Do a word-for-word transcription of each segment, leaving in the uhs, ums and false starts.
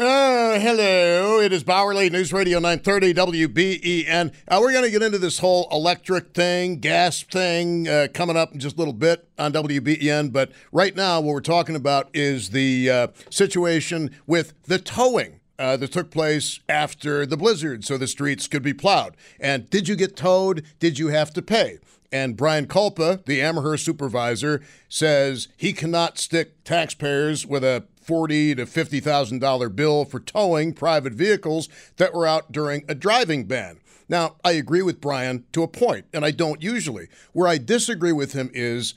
Uh, hello, it is Bowerly, News Radio nine thirty W B E N. Uh, we're going to get into this whole electric thing, gas thing uh, coming up in just a little bit on W B E N. But right now, what we're talking about is the uh, situation with the towing uh, that took place after the blizzard so the streets could be plowed. And did you get towed? Did you have to pay? And Brian Culpa, the Amherst supervisor, says he cannot stick taxpayers with a forty thousand dollars to fifty thousand dollars bill for towing private vehicles that were out during a driving ban. Now, I agree with Brian to a point, and I don't usually. Where I disagree with him is,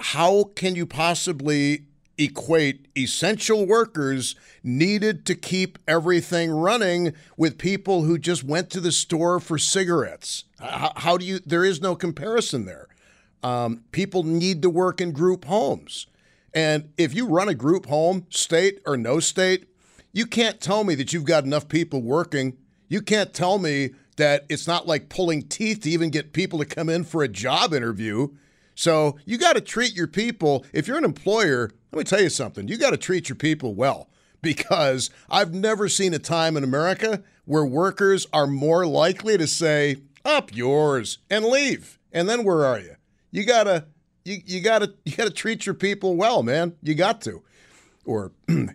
how can you possibly equate essential workers needed to keep everything running with people who just went to the store for cigarettes? How, how do you? There is no comparison there. Um, people need to work in group homes. And if you run a group home, state or no state, you can't tell me that you've got enough people working. You can't tell me that it's not like pulling teeth to even get people to come in for a job interview. So you got to treat your people. If you're an employer, let me tell you something. You got to treat your people well, because I've never seen a time in America where workers are more likely to say, up yours, and leave. And then where are you? You got to... You you gotta you gotta treat your people well, man. You got to, or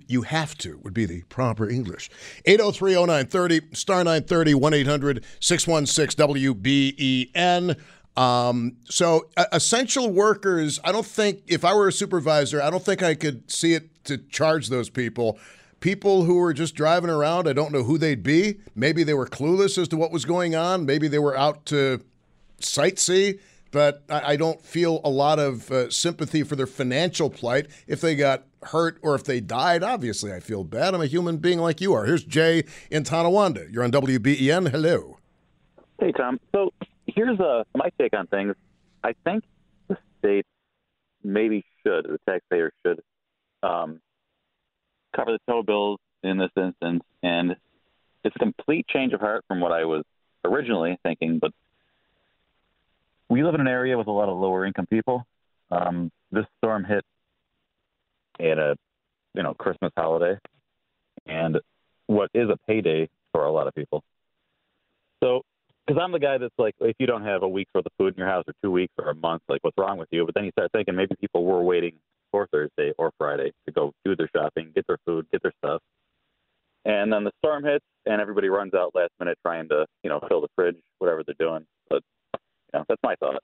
you have to would be the proper English. eight oh three oh nine three oh star nine thirty one eight hundred six one six W B E N. Um, so uh, essential workers. I don't think if I were a supervisor, I don't think I could see it to charge those people. People who were just driving around, I don't know who they'd be. Maybe they were clueless as to what was going on. Maybe they were out to sightsee. But I don't feel a lot of uh, sympathy for their financial plight. If they got hurt or if they died, obviously I feel bad. I'm a human being like you are. Here's Jay in Tonawanda. You're on W B E N. Hello. Hey, Tom. So here's uh, my take on things. I think the state maybe should, the taxpayer should, um, cover the tow bills in this instance. And it's a complete change of heart from what I was originally thinking, but we live in an area with a lot of lower-income people. Um, this storm hit at a, you know, Christmas holiday, and what is a payday for a lot of people. So, because I'm the guy that's like, if you don't have a week's worth of food in your house or two weeks or a month, like, what's wrong with you? But then you start thinking maybe people were waiting for Thursday or Friday to go do their shopping, get their food, get their stuff. And then the storm hits, and everybody runs out last minute trying to, you know, fill the fridge, whatever they're doing. But that's my thought.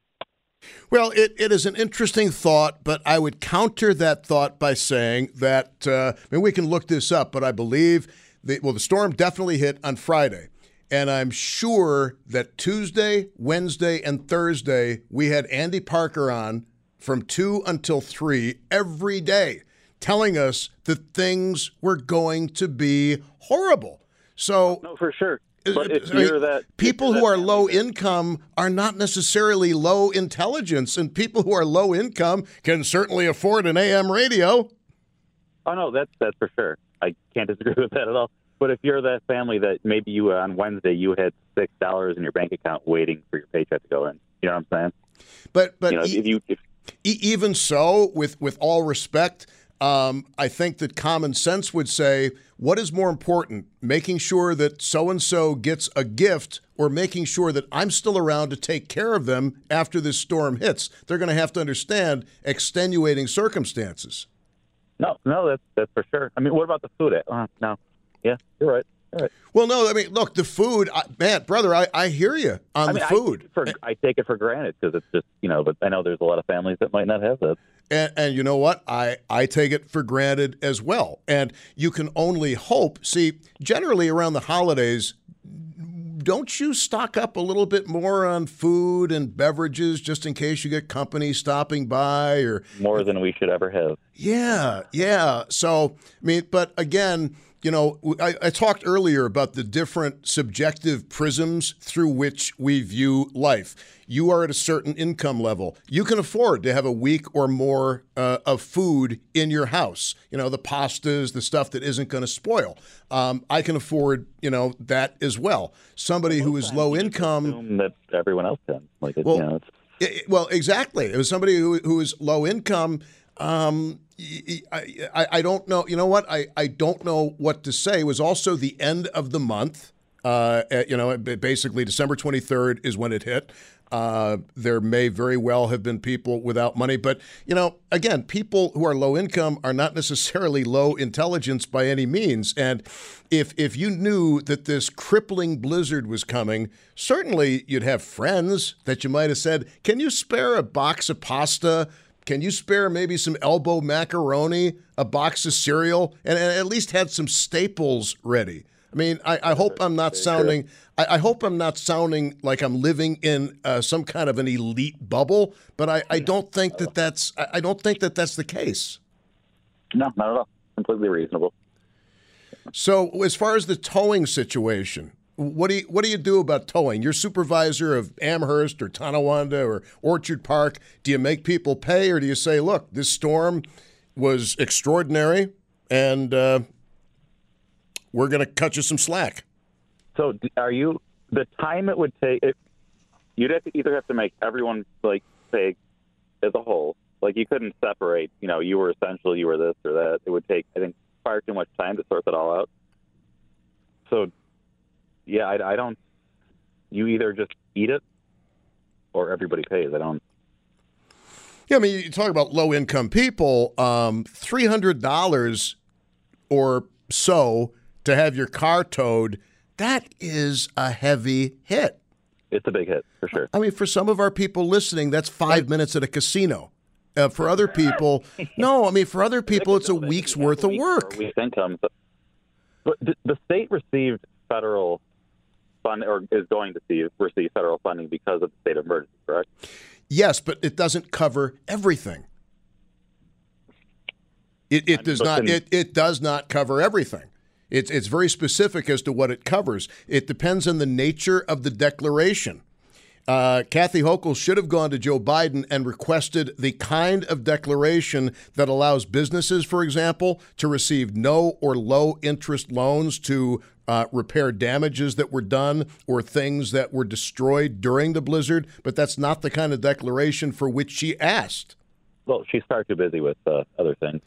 Well, it, it is an interesting thought, but I would counter that thought by saying that, uh, I mean, we can look this up, but I believe, the, well, the storm definitely hit on Friday. And I'm sure that Tuesday, Wednesday, and Thursday, we had Andy Parker on from two until three every day, telling us that things were going to be horrible. So, no, for sure. But if you're that, people who are low income are not necessarily low intelligence, and people who are low income can certainly afford an A M radio. Oh, no, that's that's for sure. I can't disagree with that at all. But if you're that family that maybe you on Wednesday you had six dollars in your bank account waiting for your paycheck to go in, you know what I'm saying? But but you know, e- if you, if- e- even so, with, with all respect, um, I think that common sense would say, what is more important, making sure that so-and-so gets a gift or making sure that I'm still around to take care of them after this storm hits? They're going to have to understand extenuating circumstances. No, no, that's that's for sure. I mean, what about the food? Uh, no. Yeah, you're right. All right. Well, no, I mean, look, the food, I, man, brother, I, I hear you on I mean, the food. I, for, I take it for granted because it's just, you know, but I know there's a lot of families that might not have that. And, and you know what? I, I take it for granted as well. And you can only hope. See, generally around the holidays, don't you stock up a little bit more on food and beverages just in case you get company stopping by? Or more than we should ever have. Yeah, yeah. So, I mean, but again, you know, I, I talked earlier about the different subjective prisms through which we view life. You are at a certain income level. You can afford to have a week or more uh, of food in your house. You know, the pastas, the stuff that isn't going to spoil. Um, I can afford, you know, that as well. Somebody who is low income. That everyone else can. Like, it, well, you know, it's... It, well, exactly. It was somebody who, who is low income. Um, I, I, I don't know. You know what? I, I don't know what to say. It was also the end of the month. Uh, you know, basically December twenty-third is when it hit. Uh, there may very well have been people without money. But, you know, again, people who are low income are not necessarily low intelligence by any means. And if if you knew that this crippling blizzard was coming, certainly you'd have friends that you might have said, can you spare a box of pasta? Can you spare maybe some elbow macaroni, a box of cereal, and, and at least had some staples ready? I mean, I, I hope I'm not sounding I, I hope I'm not sounding like I'm living in uh, some kind of an elite bubble, but I, I don't think that that's I don't think that that's the case. No, not at all. Completely reasonable. So as far as the towing situation, What do you, what do you do about towing? You're supervisor of Amherst or Tonawanda or Orchard Park. Do you make people pay, or do you say, look, this storm was extraordinary and uh, we're going to cut you some slack? So are you – the time it would take – you'd have to either have to make everyone, like, say, as a whole. Like, you couldn't separate, you know, you were essential, you were this or that. It would take, I think, far too much time to sort it all out. So – Yeah, I, I don't. You either just eat it, or everybody pays. I don't. Yeah, I mean, you talk about low-income people. Um, Three hundred dollars or so to have your car towed. That is a heavy hit. It's a big hit for sure. I mean, for some of our people listening, that's five minutes at a casino. Uh, for other people, no. I mean, for other people, it's a week's worth of work. Week's income. But the state received federal. Fund or is going to see, receive federal funding because of the state of emergency, correct? Yes, but it doesn't cover everything. It, it does not. It, it does not cover everything. It's it's very specific as to what it covers. It depends on the nature of the declaration. Uh, Kathy Hochul should have gone to Joe Biden and requested the kind of declaration that allows businesses, for example, to receive no or low interest loans to uh, repair damages that were done or things that were destroyed during the blizzard. But that's not the kind of declaration for which she asked. Well, she's far too busy with uh, other things.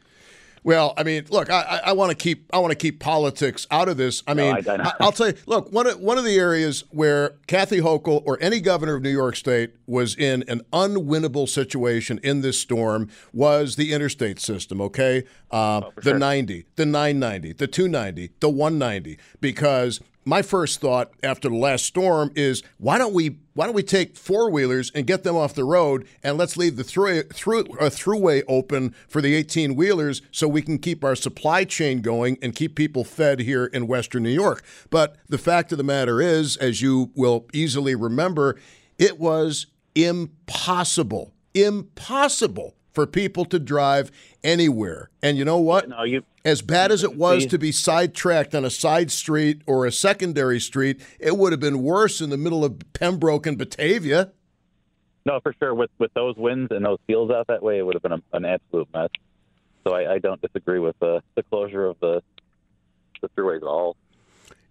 Well, I mean, look, I, I want to keep I want to keep politics out of this. I mean, no, I, I I'll tell you, look, one of, one of the areas where Kathy Hochul or any governor of New York State was in an unwinnable situation in this storm was the interstate system. OK, uh, oh, the sure. ninety, the nine ninety, the two ninety, the one ninety, because my first thought after the last storm is, why don't we why don't we take four-wheelers and get them off the road, and let's leave the thru- thru- uh, thruway open for the eighteen-wheelers so we can keep our supply chain going and keep people fed here in Western New York. But the fact of the matter is, as you will easily remember, it was impossible, impossible for people to drive anywhere. And you know what? No, you, as bad as it was to be sidetracked on a side street or a secondary street, it would have been worse in the middle of Pembroke and Batavia. No, for sure. With with those winds and those fields out that way, it would have been a, an absolute mess. So I, I don't disagree with the, the closure of the the thruways at all.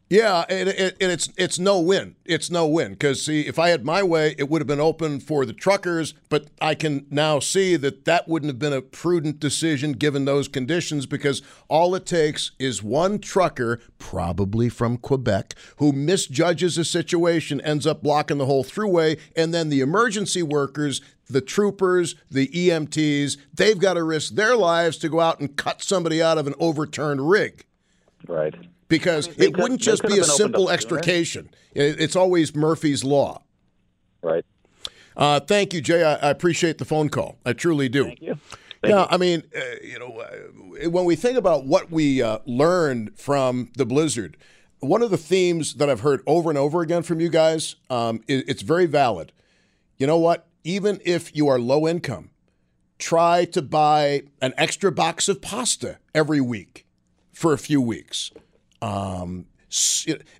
Yeah, and, and it's it's no win. It's no win because, see, if I had my way, it would have been open for the truckers, but I can now see that that wouldn't have been a prudent decision given those conditions because all it takes is one trucker, probably from Quebec, who misjudges a situation, ends up blocking the whole thruway, and then the emergency workers, the troopers, the E M Ts, they've got to risk their lives to go out and cut somebody out of an overturned rig. Right. Because I mean, it could, wouldn't just be a simple extrication. It, it's always Murphy's Law. Right. Uh, thank you, Jay. I, I appreciate the phone call. I truly do. Thank you. Thank now, you. I mean, uh, you know, uh, when we think about what we uh, learned from the blizzard, one of the themes that I've heard over and over again from you guys, um, it, it's very valid. You know what? Even if you are low income, try to buy an extra box of pasta every week for a few weeks. Um,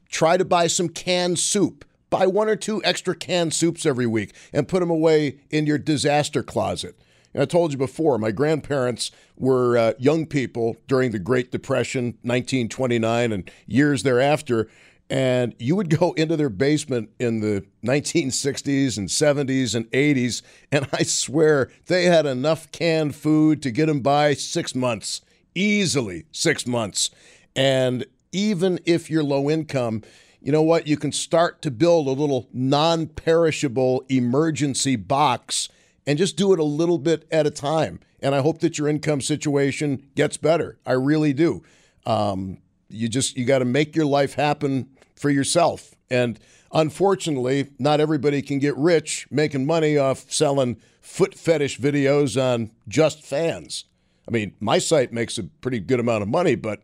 try to buy some canned soup. Buy one or two extra canned soups every week and put them away in your disaster closet. And I told you before, my grandparents were uh, young people during the Great Depression, nineteen twenty-nine, and years thereafter. And you would go into their basement in the nineteen sixties and seventies and eighties, and I swear they had enough canned food to get them by six months, easily six months. And even if you're low income, you know what? You can start to build a little non-perishable emergency box and just do it a little bit at a time. And I hope that your income situation gets better. I really do. Um, you just you got to make your life happen for yourself. And unfortunately, not everybody can get rich making money off selling foot fetish videos on Just Fans. I mean, my site makes a pretty good amount of money, but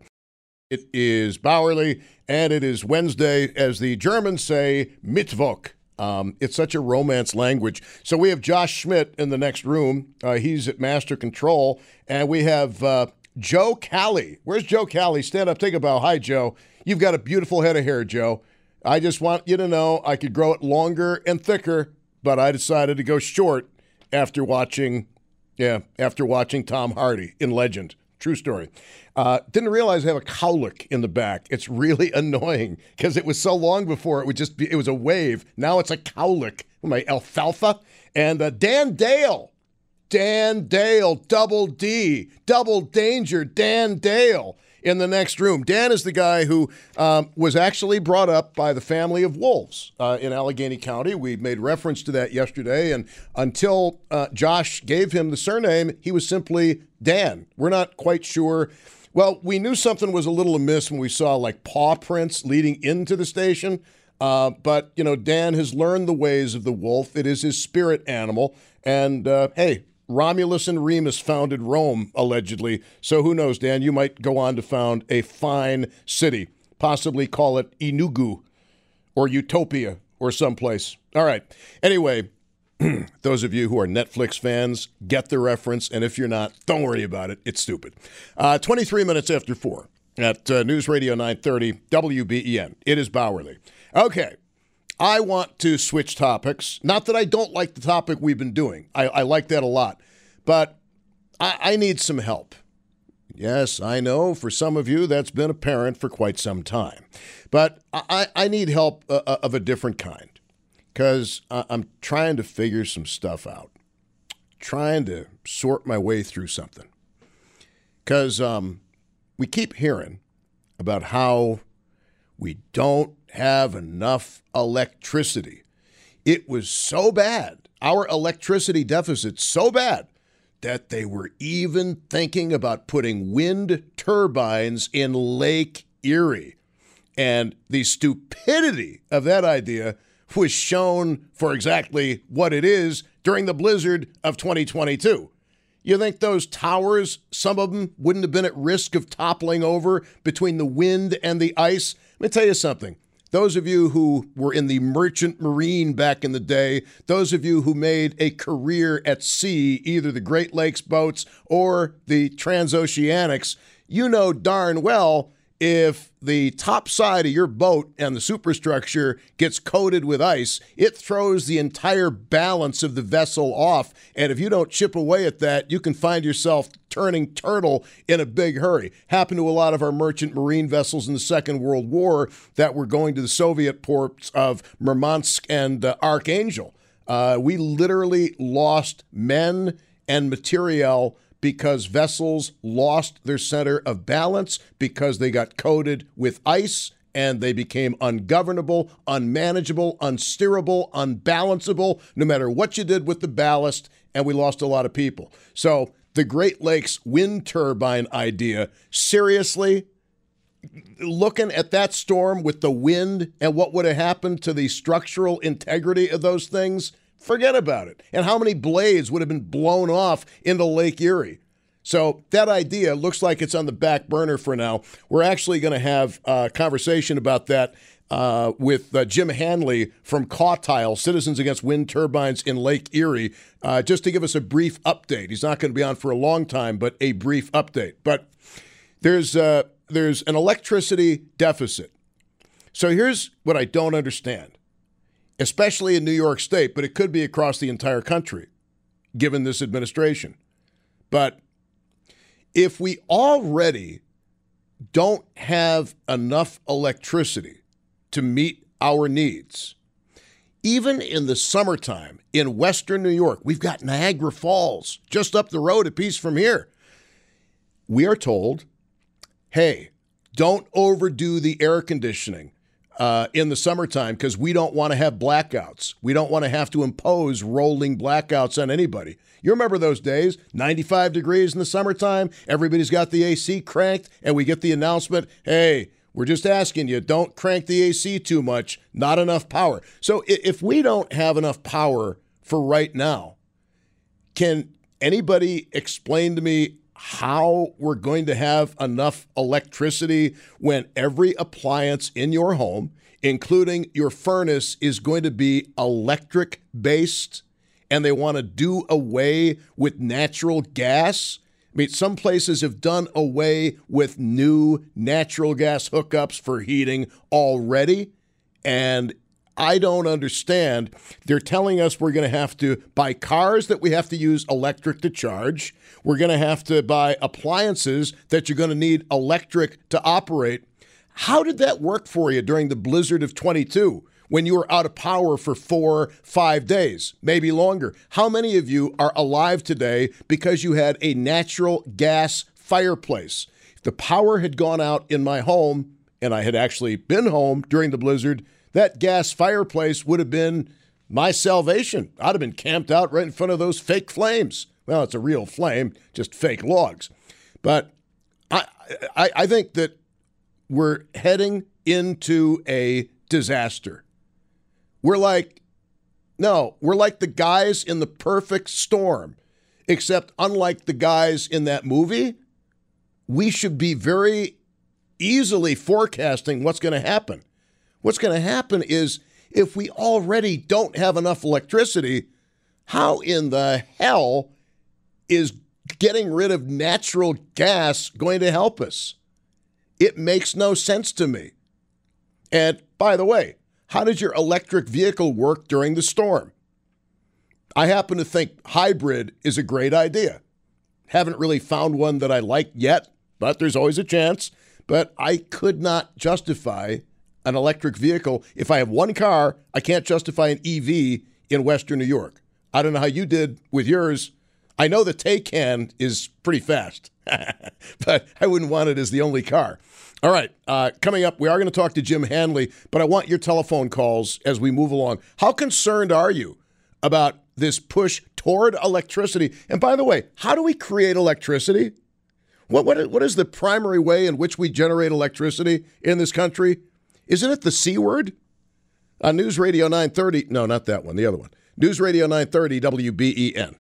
it is Bowerly, and it is Wednesday, as the Germans say, Mittwoch. Um, it's such a romance language. So we have Josh Schmidt in the next room. Uh, he's at Master Control. And we have uh, Joe Cali. Where's Joe Cali? Stand up, take a bow. Hi, Joe. You've got a beautiful head of hair, Joe. I just want you to know I could grow it longer and thicker, but I decided to go short after watching, yeah, after watching Tom Hardy in Legend. True story. Uh, didn't realize I have a cowlick in the back. It's really annoying because it was so long before it would just be, it was a wave. Now it's a cowlick. My alfalfa. And uh, Dan Dale. Dan Dale, double D, double danger, Dan Dale in the next room. Dan is the guy who um, was actually brought up by the family of wolves uh, in Allegheny County. We made reference to that yesterday. And until uh, Josh gave him the surname, he was simply Dan. We're not quite sure. Well, we knew something was a little amiss when we saw like paw prints leading into the station. Uh, but, you know, Dan has learned the ways of the wolf. It is his spirit animal. And, uh, hey, Romulus and Remus founded Rome, allegedly. So who knows, Dan, you might go on to found a fine city. Possibly call it Enugu or Utopia or someplace. All right. Anyway, those of you who are Netflix fans, get the reference. And if you're not, don't worry about it. It's stupid. Uh, twenty-three minutes after four at uh, News Radio nine thirty W B E N. It is Bowerly. Okay. I want to switch topics. Not that I don't like the topic we've been doing. I, I like that a lot. But I, I need some help. Yes, I know for some of you that's been apparent for quite some time. But I, I need help uh, of a different kind because I'm trying to figure some stuff out. Trying to sort my way through something. Because um, we keep hearing about how we don't have enough electricity. It was so bad, our electricity deficit so bad, that they were even thinking about putting wind turbines in Lake Erie. And the stupidity of that idea was shown for exactly what it is during the blizzard of twenty twenty-two. You think those towers, some of them, wouldn't have been at risk of toppling over between the wind and the ice? Let me tell you something. Those of you who were in the merchant marine back in the day, those of you who made a career at sea, either the Great Lakes boats or the transoceanics, you know darn well if the top side of your boat and the superstructure gets coated with ice, it throws the entire balance of the vessel off. And if you don't chip away at that, you can find yourself turning turtle in a big hurry. Happened to a lot of our merchant marine vessels in the Second World War that were going to the Soviet ports of Murmansk and uh, Archangel. Uh, we literally lost men and materiel because vessels lost their center of balance because they got coated with ice and they became ungovernable, unmanageable, unsteerable, unbalanceable, no matter what you did with the ballast, and we lost a lot of people. So the Great Lakes wind turbine idea, seriously, looking at that storm with the wind and what would have happened to the structural integrity of those things, forget about it. And how many blades would have been blown off into Lake Erie? So that idea looks like it's on the back burner for now. We're actually going to have a conversation about that uh, with uh, Jim Hanley from Cautile, Citizens Against Wind Turbines in Lake Erie, uh, just to give us a brief update. He's not going to be on for a long time, but a brief update. But there's uh, there's an electricity deficit. So here's what I don't understand, especially in New York State, but it could be across the entire country, given this administration. But if we already don't have enough electricity to meet our needs, even in the summertime in Western New York, we've got Niagara Falls just up the road a piece from here. We are told, hey, don't overdo the air conditioning Uh, in the summertime, because we don't want to have blackouts. We don't want to have to impose rolling blackouts on anybody. You remember those days, ninety-five degrees in the summertime, everybody's got the A C cranked, and we get the announcement, hey, we're just asking you, don't crank the A C too much, not enough power. So if we don't have enough power for right now, can anybody explain to me how we're going to have enough electricity when every appliance in your home, including your furnace, is going to be electric-based, and they want to do away with natural gas? I mean, some places have done away with new natural gas hookups for heating already, and I don't understand. They're telling us we're going to have to buy cars that we have to use electric to charge. We're going to have to buy appliances that you're going to need electric to operate. How did that work for you during the blizzard of twenty-two when you were out of power for four, five days, maybe longer? How many of you are alive today because you had a natural gas fireplace? If the power had gone out in my home, and I had actually been home during the blizzard, that gas fireplace would have been my salvation. I'd have been camped out right in front of those fake flames. Well, it's a real flame, just fake logs. But I, I, I think that we're heading into a disaster. We're like, no, we're like the guys in The Perfect Storm, except unlike the guys in that movie, we should be very easily forecasting what's going to happen. What's going to happen is if we already don't have enough electricity, how in the hell is getting rid of natural gas going to help us? It makes no sense to me. And by the way, how does your electric vehicle work during the storm? I happen to think hybrid is a great idea. Haven't really found one that I like yet, but there's always a chance. But I could not justify an electric vehicle. If I have one car, I can't justify an E V in Western New York. I don't know how you did with yours. I know the Taycan is pretty fast, but I wouldn't want it as the only car. All right, uh, coming up, we are going to talk to Jim Hanley, but I want your telephone calls as we move along. How concerned are you about this push toward electricity? And by the way, how do we create electricity? What what, what is the primary way in which we generate electricity in this country? Isn't it the C word? On News Radio nine thirty, no, not that one, the other one. News Radio nine thirty, W B E N.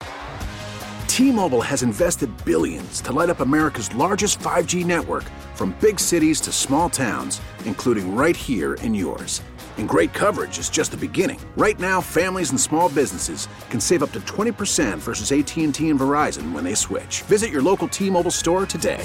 T-Mobile has invested billions to light up America's largest five G network, from big cities to small towns, including right here in yours. And great coverage is just the beginning. Right now, families and small businesses can save up to twenty percent versus A T and T and Verizon when they switch. Visit your local T-Mobile store today.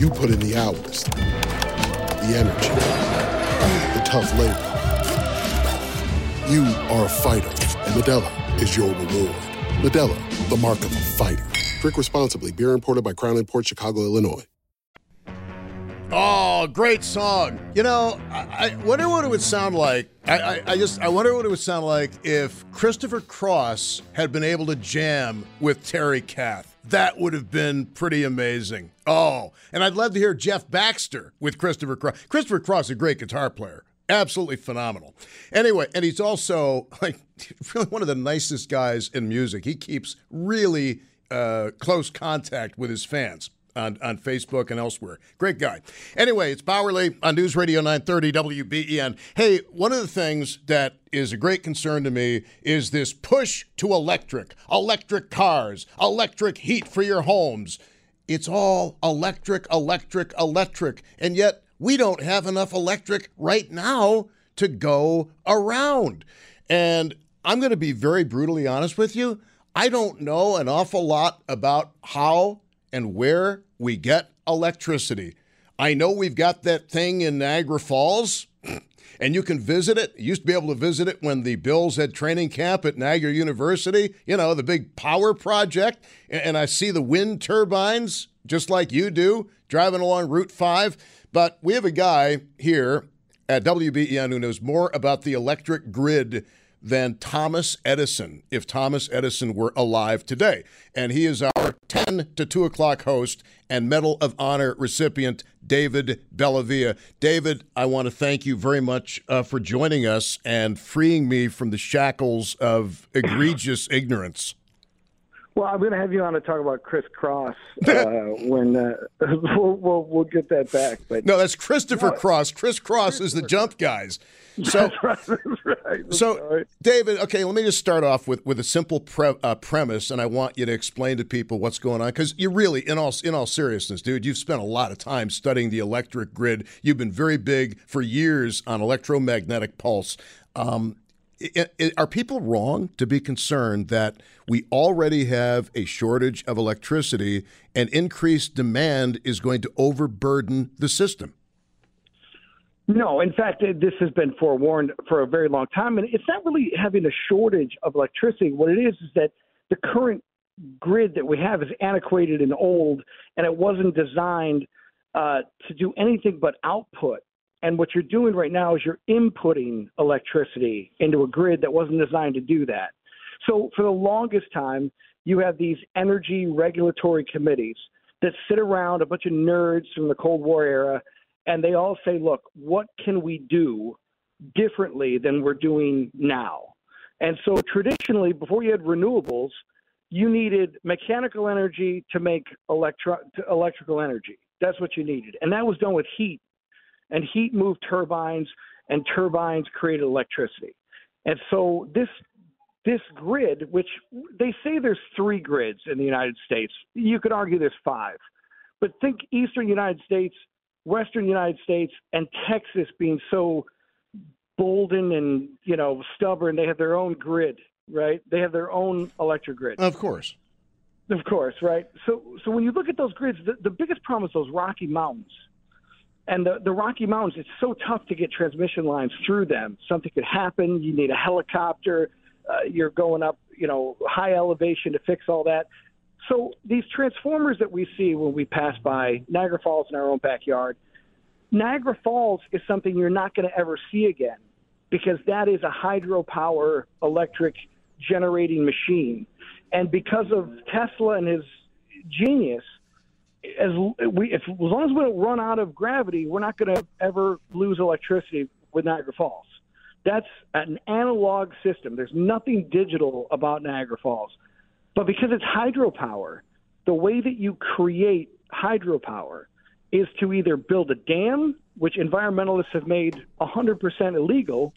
You put in the hours, the energy, the tough labor. You are a fighter, and Medella is your reward. Medella, the mark of a fighter. Drink responsibly. Beer imported by Crown Imports, Chicago, Illinois. Oh, great song. You know, I, I wonder what it would sound like. I, I, I just, I wonder what it would sound like if Christopher Cross had been able to jam with Terry Kath. That would have been pretty amazing. Oh, and I'd love to hear Jeff Baxter with Christopher Cross. Christopher Cross is a great guitar player. Absolutely phenomenal. Anyway, and he's also like really one of the nicest guys in music. He keeps really uh, close contact with his fans. On, on Facebook and elsewhere. Great guy. Anyway, it's Bowerly on News Radio nine thirty W B E N. Hey, one of the things that is a great concern to me is this push to electric, electric cars, electric heat for your homes. It's all electric, electric, electric. And yet we don't have enough electric right now to go around. And I'm going to be very brutally honest with you. I don't know an awful lot about how and where we get electricity. I know we've got that thing in Niagara Falls, and you can visit it. You used to be able to visit it when the Bills had training camp at Niagara University, you know, the big power project. And I see the wind turbines, just like you do, driving along Route five. But we have a guy here at W B E N who knows more about the electric grid than Thomas Edison, if Thomas Edison were alive today. And he is our ten to two o'clock host and Medal of Honor recipient, David Bellavia. David, I want to thank you very much uh, for joining us and freeing me from the shackles of egregious ignorance. Well, I'm going to have you on to talk about Kris Kross uh, when uh, we'll, we'll we'll get that back. But no, that's Christopher no, Cross. Kris Kross is the jump guys. So, that's right, that's right, that's so right. David, okay, let me just start off with, with a simple pre- uh, premise, and I want you to explain to people what's going on because you really, in all in all seriousness, dude, you've spent a lot of time studying the electric grid. You've been very big for years on electromagnetic pulse. Um, It, it, are people wrong to be concerned that we already have a shortage of electricity and increased demand is going to overburden the system? No, in fact, it, this has been forewarned for a very long time. And it's not really having a shortage of electricity. What it is is that the current grid that we have is antiquated and old, and it wasn't designed uh, to do anything but output. And what you're doing right now is you're inputting electricity into a grid that wasn't designed to do that. So for the longest time, you have these energy regulatory committees that sit around a bunch of nerds from the Cold War era, and they all say, look, what can we do differently than we're doing now? And so traditionally, before you had renewables, you needed mechanical energy to make electro- to electrical energy. That's what you needed. And that was done with heat. And heat moved turbines, and turbines created electricity. And so this this grid, which they say there's three grids in the United States. You could argue there's five. But think eastern United States, western United States, and Texas being so bolden and, you know, stubborn, they have their own grid. right? They have their own electric grid. Of course. Of course, right? So so when you look at those grids, the, the biggest problem is those Rocky Mountains. And the, the Rocky Mountains, it's so tough to get transmission lines through them. Something could happen. You need a helicopter. Uh, you're going up, you know, high elevation to fix all that. So these transformers that we see when we pass by Niagara Falls in our own backyard, Niagara Falls is something you're not going to ever see again because that is a hydropower electric generating machine. And because of Tesla and his genius, as we, if, as long as we don't run out of gravity, we're not going to ever lose electricity with Niagara Falls. That's an analog system. There's nothing digital about Niagara Falls. But because it's hydropower, the way that you create hydropower is to either build a dam, which environmentalists have made one hundred percent illegal,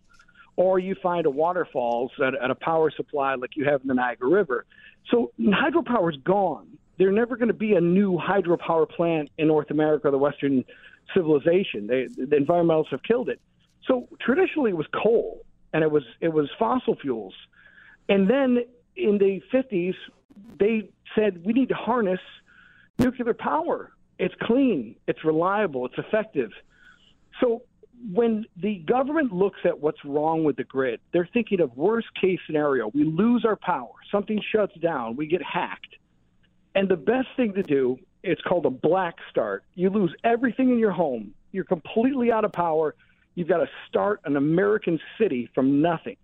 or you find a waterfalls at, at a power supply like you have in the Niagara River. So hydropower is gone. They're never going to be a new hydropower plant in North America or the Western civilization. They, the environmentalists have killed it. So traditionally it was coal, and it was it was fossil fuels. And then in the fifties, they said we need to harness nuclear power. It's clean, it's reliable, it's effective. So when the government looks at what's wrong with the grid, they're thinking of worst-case scenario. We lose our power. Something shuts down. We get hacked. And the best thing to do, it's called a black start. You lose everything in your home. You're completely out of power. You've got to start an American city from nothing.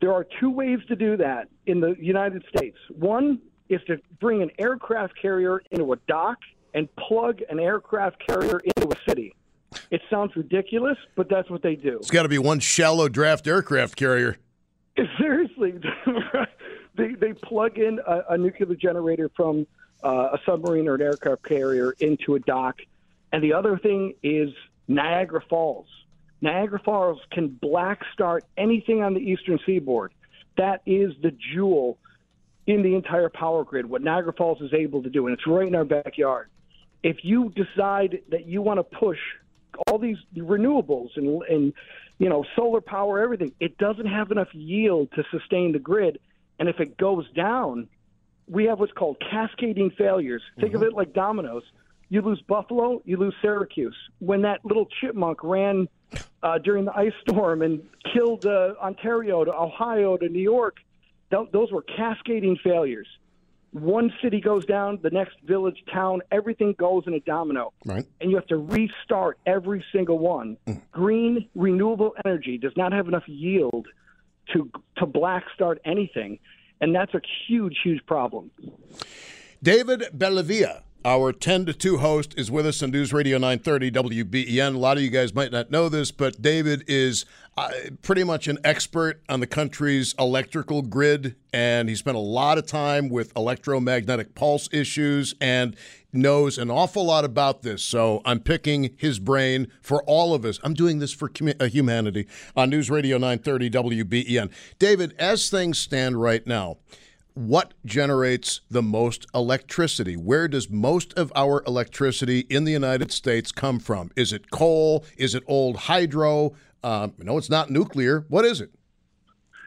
There are two ways to do that in the United States. One is to bring an aircraft carrier into a dock and plug an aircraft carrier into a city. It sounds ridiculous, but that's what they do. It's got to be one shallow draft aircraft carrier. Seriously. They, they plug in a, a nuclear generator from uh, a submarine or an aircraft carrier into a dock. And the other thing is Niagara Falls. Niagara Falls can black start anything on the eastern seaboard. That is the jewel in the entire power grid, what Niagara Falls is able to do, and it's right in our backyard. If you decide that you want to push all these renewables and, and you know, solar power, everything, it doesn't have enough yield to sustain the grid. And if it goes down, we have what's called cascading failures. Think mm-hmm. of it like dominoes. You lose Buffalo, you lose Syracuse. When that little chipmunk ran uh, during the ice storm and killed uh, Ontario to Ohio to New York, th- those were cascading failures. One city goes down, the next village, town, everything goes in a domino. Right. And you have to restart every single one. Mm. Green, renewable energy does not have enough yield to to black start anything, and that's a huge, huge problem. David Bellavia, our ten to two host, is with us on News Radio nine thirty W B E N. A lot of you guys might not know this, but David is uh, pretty much an expert on the country's electrical grid, and he spent a lot of time with electromagnetic pulse issues and knows an awful lot about this. So I'm picking his brain for all of us. I'm doing this for humanity on News Radio nine thirty W B E N. David, as things stand right now, what generates the most electricity? Where does most of our electricity in the United States come from? Is it coal? Is it old hydro? Um, no, it's not nuclear. What is it?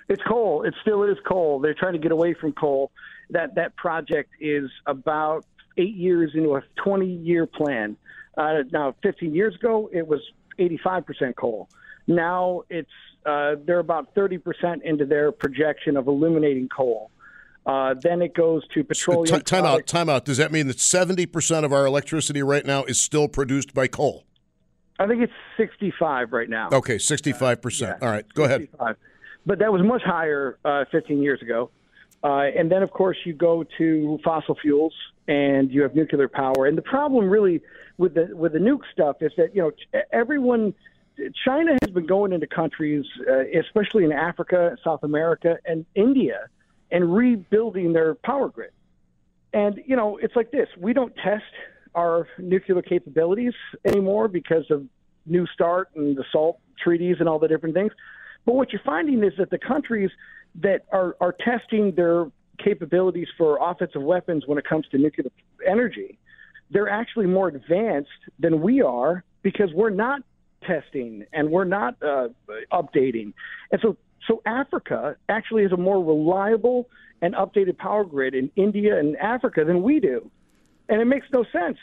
It's coal. It still is coal. They're trying to get away from coal. That that project is about eight years into a twenty-year plan. Uh, now, fifteen years ago, it was eighty-five percent coal. Now it's uh, they're about thirty percent into their projection of eliminating coal. Uh, then it goes to petroleum. T- time out, time out. Does that mean that seventy percent of our electricity right now is still produced by coal? I think it's sixty-five right now. Okay, sixty-five percent. Uh, yeah, all right, go ahead. But that was much higher uh, fifteen years ago. Uh, and then, of course, you go to fossil fuels and you have nuclear power. And the problem really with the with the nuke stuff is that, you know, everyone – China has been going into countries, uh, especially in Africa, South America, and India, and rebuilding their power grid. And, you know, it's like this. We don't test our nuclear capabilities anymore because of New START and the SALT treaties and all the different things. But what you're finding is that the countries that are, are testing their capabilities for offensive weapons when it comes to nuclear energy, they're actually more advanced than we are because we're not testing and we're not uh, updating. And so So Africa actually has a more reliable and updated power grid in India and Africa than we do. And it makes no sense.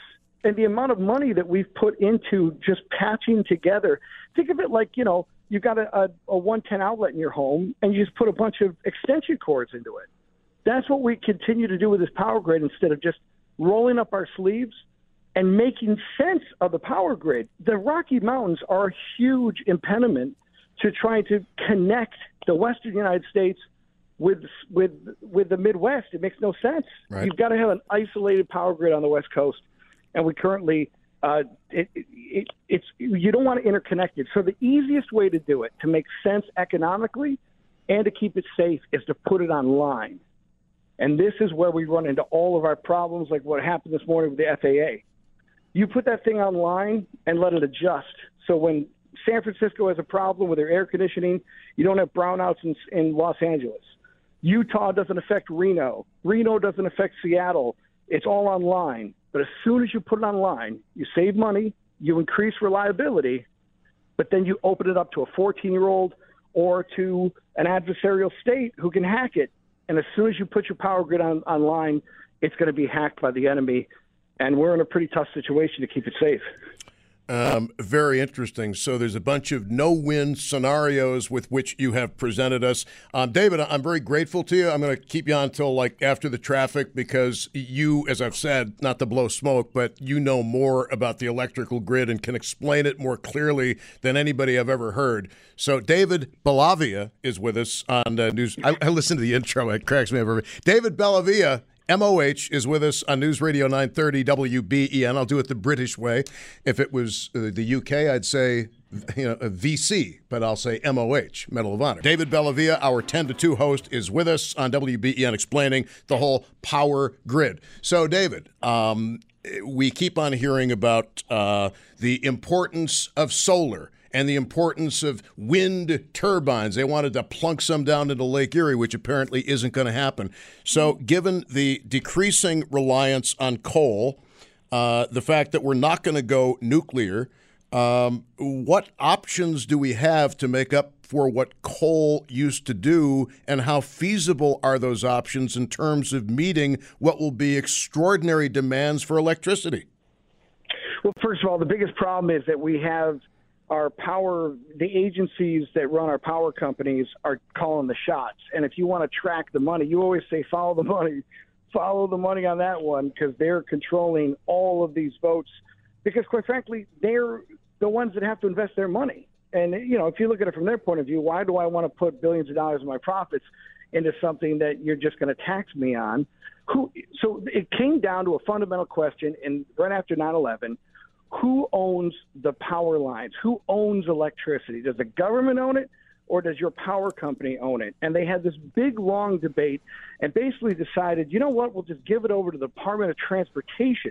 And the amount of money that we've put into just patching together, think of it like, you know, you've got a, a, a one ten outlet in your home and you just put a bunch of extension cords into it. That's what we continue to do with this power grid instead of just rolling up our sleeves and making sense of the power grid. The Rocky Mountains are a huge impediment to trying to connect the western United States with with with the Midwest. It makes no sense. Right. You've got to have an isolated power grid on the West Coast. And we currently, uh, it, it, it's you don't want to interconnect it. So the easiest way to do it, to make sense economically and to keep it safe, is to put it online. And this is where we run into all of our problems, like what happened this morning with the F A A. You put that thing online and let it adjust. So when San Francisco has a problem with their air conditioning, you don't have brownouts in, in Los Angeles. Utah doesn't affect Reno. Reno doesn't affect Seattle. It's all online. But as soon as you put it online, you save money, you increase reliability, but then you open it up to a fourteen-year-old or to an adversarial state who can hack it. And as soon as you put your power grid on, online, it's going to be hacked by the enemy. And we're in a pretty tough situation to keep it safe. Um, very interesting. So there's a bunch of no-win scenarios with which you have presented us. Um, David, I'm very grateful to you. I'm going to keep you on until like after the traffic because you, as I've said, not to blow smoke, but you know more about the electrical grid and can explain it more clearly than anybody I've ever heard. So David Bellavia is with us on uh, News. I, I listen to the intro. It cracks me up. David Bellavia, M O H, is with us on News Radio nine thirty W B E N. I'll do it the British way. If it was uh, the U K, I'd say you know a V C, but I'll say M O H, Medal of Honor. David Bellavia, our ten to two host, is with us on W B E N explaining the whole power grid. So, David, um, we keep on hearing about uh, the importance of solar and the importance of wind turbines. They wanted to plunk some down into Lake Erie, which apparently isn't going to happen. So given the decreasing reliance on coal, uh, the fact that we're not going to go nuclear, um, what options do we have to make up for what coal used to do, and how feasible are those options in terms of meeting what will be extraordinary demands for electricity? Well, first of all, the biggest problem is that we have our power, the agencies that run our power companies are calling the shots. And if you want to track the money, you always say, follow the money, follow the money on that one, because they're controlling all of these votes. Because quite frankly, they're the ones that have to invest their money. And, you know, if you look at it from their point of view, why do I want to put billions of dollars of my profits into something that you're just going to tax me on? Who? So it came down to a fundamental question. And right after nine eleven, who owns the power lines? Who owns electricity? Does the government own it, or does your power company own it? And they had this big, long debate and basically decided, you know what, we'll just give it over to the Department of Transportation.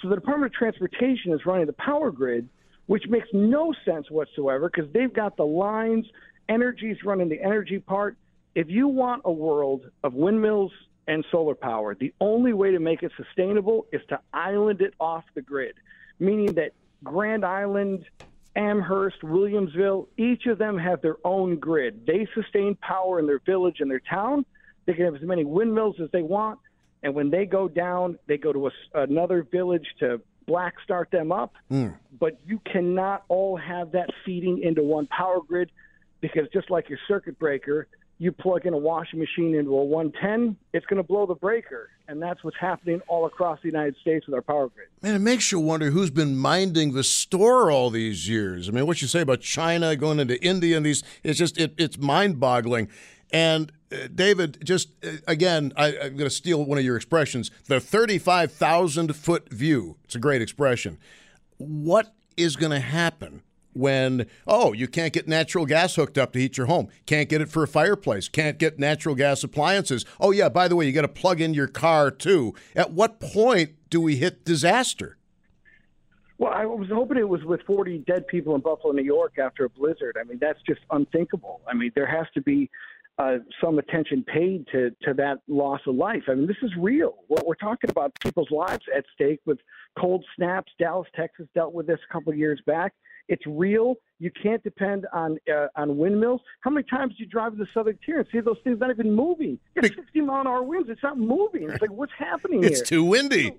So the Department of Transportation is running the power grid, which makes no sense whatsoever because they've got the lines, energy's running the energy part. If you want a world of windmills and solar power, the only way to make it sustainable is to island it off the grid, meaning that Grand Island, Amherst, Williamsville, each of them have their own grid. They sustain power in their village and their town. They can have as many windmills as they want. And when they go down, they go to a, another village to black start them up. Mm. But you cannot all have that feeding into one power grid because just like your circuit breaker, you plug in a washing machine into a one ten, it's going to blow the breaker. And that's what's happening all across the United States with our power grid. Man, it makes you wonder who's been minding the store all these years. I mean, what you say about China going into India and these, it's just, it, it's mind-boggling. And, uh, David, just, uh, again, I, I'm going to steal one of your expressions, the thirty-five thousand foot view. It's a great expression. What is going to happen when, oh, you can't get natural gas hooked up to heat your home, can't get it for a fireplace, can't get natural gas appliances. Oh, yeah, by the way, you got to plug in your car, too. At what point do we hit disaster? Well, I was hoping it was with forty dead people in Buffalo, New York after a blizzard. I mean, that's just unthinkable. I mean, there has to be uh, some attention paid to, to that loss of life. I mean, this is real. What we're talking about, people's lives at stake with cold snaps. Dallas, Texas dealt with this a couple of years back. It's real. You can't depend on uh, on windmills. How many times do you drive to the southern tier and see those things not even moving? You got sixty mile an hour winds. It's not moving. It's like, what's happening it's here? It's too windy.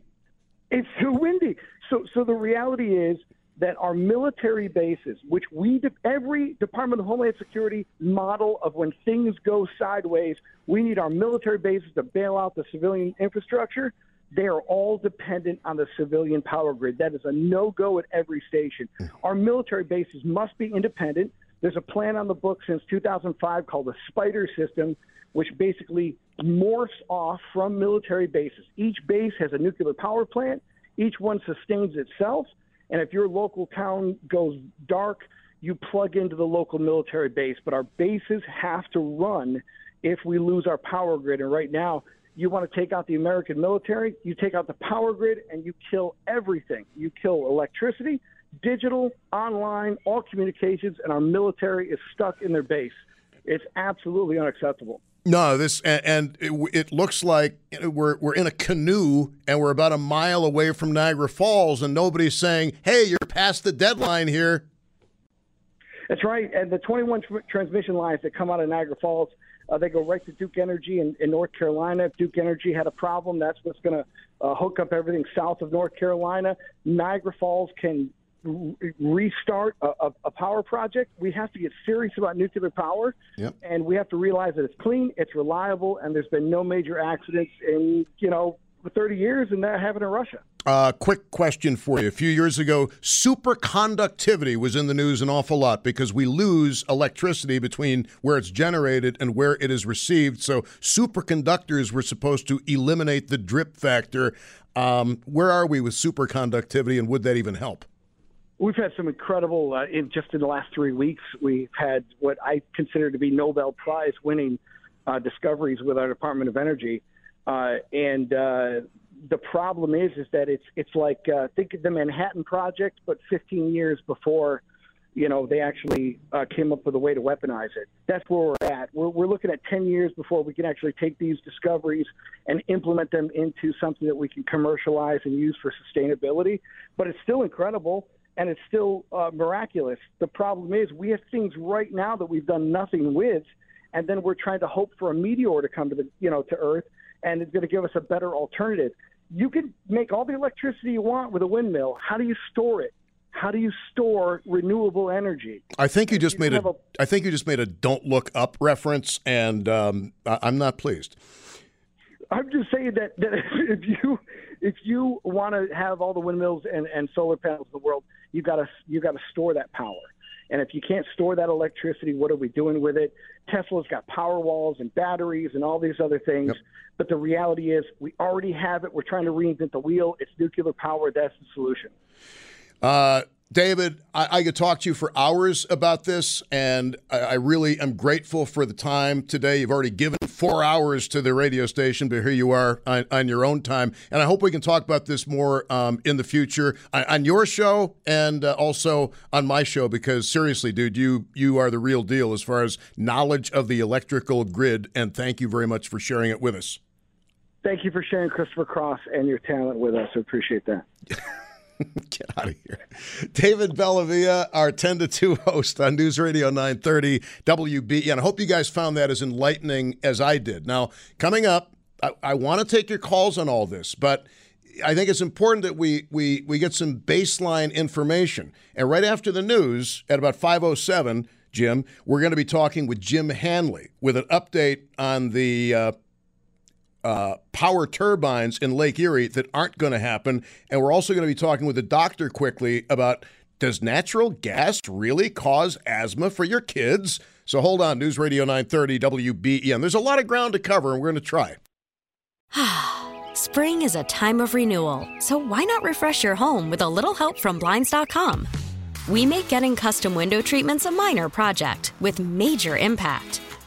It's too windy. So, so the reality is that our military bases, which we de- every Department of Homeland Security model of when things go sideways, we need our military bases to bail out the civilian infrastructure. They are all dependent on the civilian power grid. That is a no-go at every station. Our military bases must be independent. There's a plan on the book since two thousand five called the SPIDER system, which basically morphs off from military bases. Each base has a nuclear power plant. Each one sustains itself. And if your local town goes dark, you plug into the local military base. But our bases have to run if we lose our power grid. And right now, you want to take out the American military, you take out the power grid, and you kill everything. You kill electricity, digital, online, all communications, and our military is stuck in their base. It's absolutely unacceptable. No, this and it looks like we're we're in a canoe and we're about a mile away from Niagara Falls, and nobody's saying, "Hey, you're past the deadline here." That's right, and the twenty-one tr- transmission lines that come out of Niagara Falls, uh, they go right to Duke Energy in, in North Carolina. If Duke Energy had a problem, that's what's going to uh, hook up everything south of North Carolina. Niagara Falls can restart a, a power project. We have to get serious about nuclear power, yep. And we have to realize that it's clean, it's reliable, and there's been no major accidents in, you know, thirty years, and that happened in Russia. Uh, quick question for you. A few years ago, superconductivity was in the news an awful lot because we lose electricity between where it's generated and where it is received. So superconductors were supposed to eliminate the drip factor. Um, where are we with superconductivity, and would that even help? We've had some incredible, uh, in just in the last three weeks, we've had what I consider to be Nobel Prize winning uh, discoveries with our Department of Energy. Uh, and uh, the problem is, is that it's it's like, uh, think of the Manhattan Project, but fifteen years before, you know, they actually uh, came up with a way to weaponize it. That's where we're at. We're, we're looking at ten years before we can actually take these discoveries and implement them into something that we can commercialize and use for sustainability. But it's still incredible. And it's still uh, miraculous. The problem is we have things right now that we've done nothing with, and then we're trying to hope for a meteor to come to the, you know, to Earth, and it's going to give us a better alternative. You can make all the electricity you want with a windmill. How do you store it? How do you store renewable energy? I think you just you made a, a. I think you just made a "Don't Look Up" reference, and um, I, I'm not pleased. I'm just saying that, that if you if you want to have all the windmills and, and solar panels in the world, you gotta you gotta store that power. And if you can't store that electricity, what are we doing with it? Tesla's got power walls and batteries and all these other things. Yep. But the reality is we already have it. We're trying to reinvent the wheel. It's nuclear power. That's the solution. Uh, David, I, I could talk to you for hours about this, and I, I really am grateful for the time today. You've already given four hours to the radio station, but here you are on, on your own time. And I hope we can talk about this more um, in the future on, on your show and uh, also on my show, because seriously, dude, you, you are the real deal as far as knowledge of the electrical grid, and thank you very much for sharing it with us. Thank you for sharing Christopher Cross and your talent with us. I appreciate that. Get out of here. David Bellavia, our ten to two host on News Radio nine thirty W B E N. And I hope you guys found that as enlightening as I did. Now, coming up, I, I want to take your calls on all this, but I think it's important that we, we, we get some baseline information. And right after the news, at about five oh seven, Jim, we're going to be talking with Jim Hanley with an update on the uh, Uh, power turbines in Lake Erie that aren't going to happen. And we're also going to be talking with the doctor quickly about, does natural gas really cause asthma for your kids? So hold on, News Radio nine thirty W B E N. There's a lot of ground to cover, and we're going to try. Spring is a time of renewal, so why not refresh your home with a little help from Blinds dot com? We make getting custom window treatments a minor project with major impact.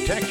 Protect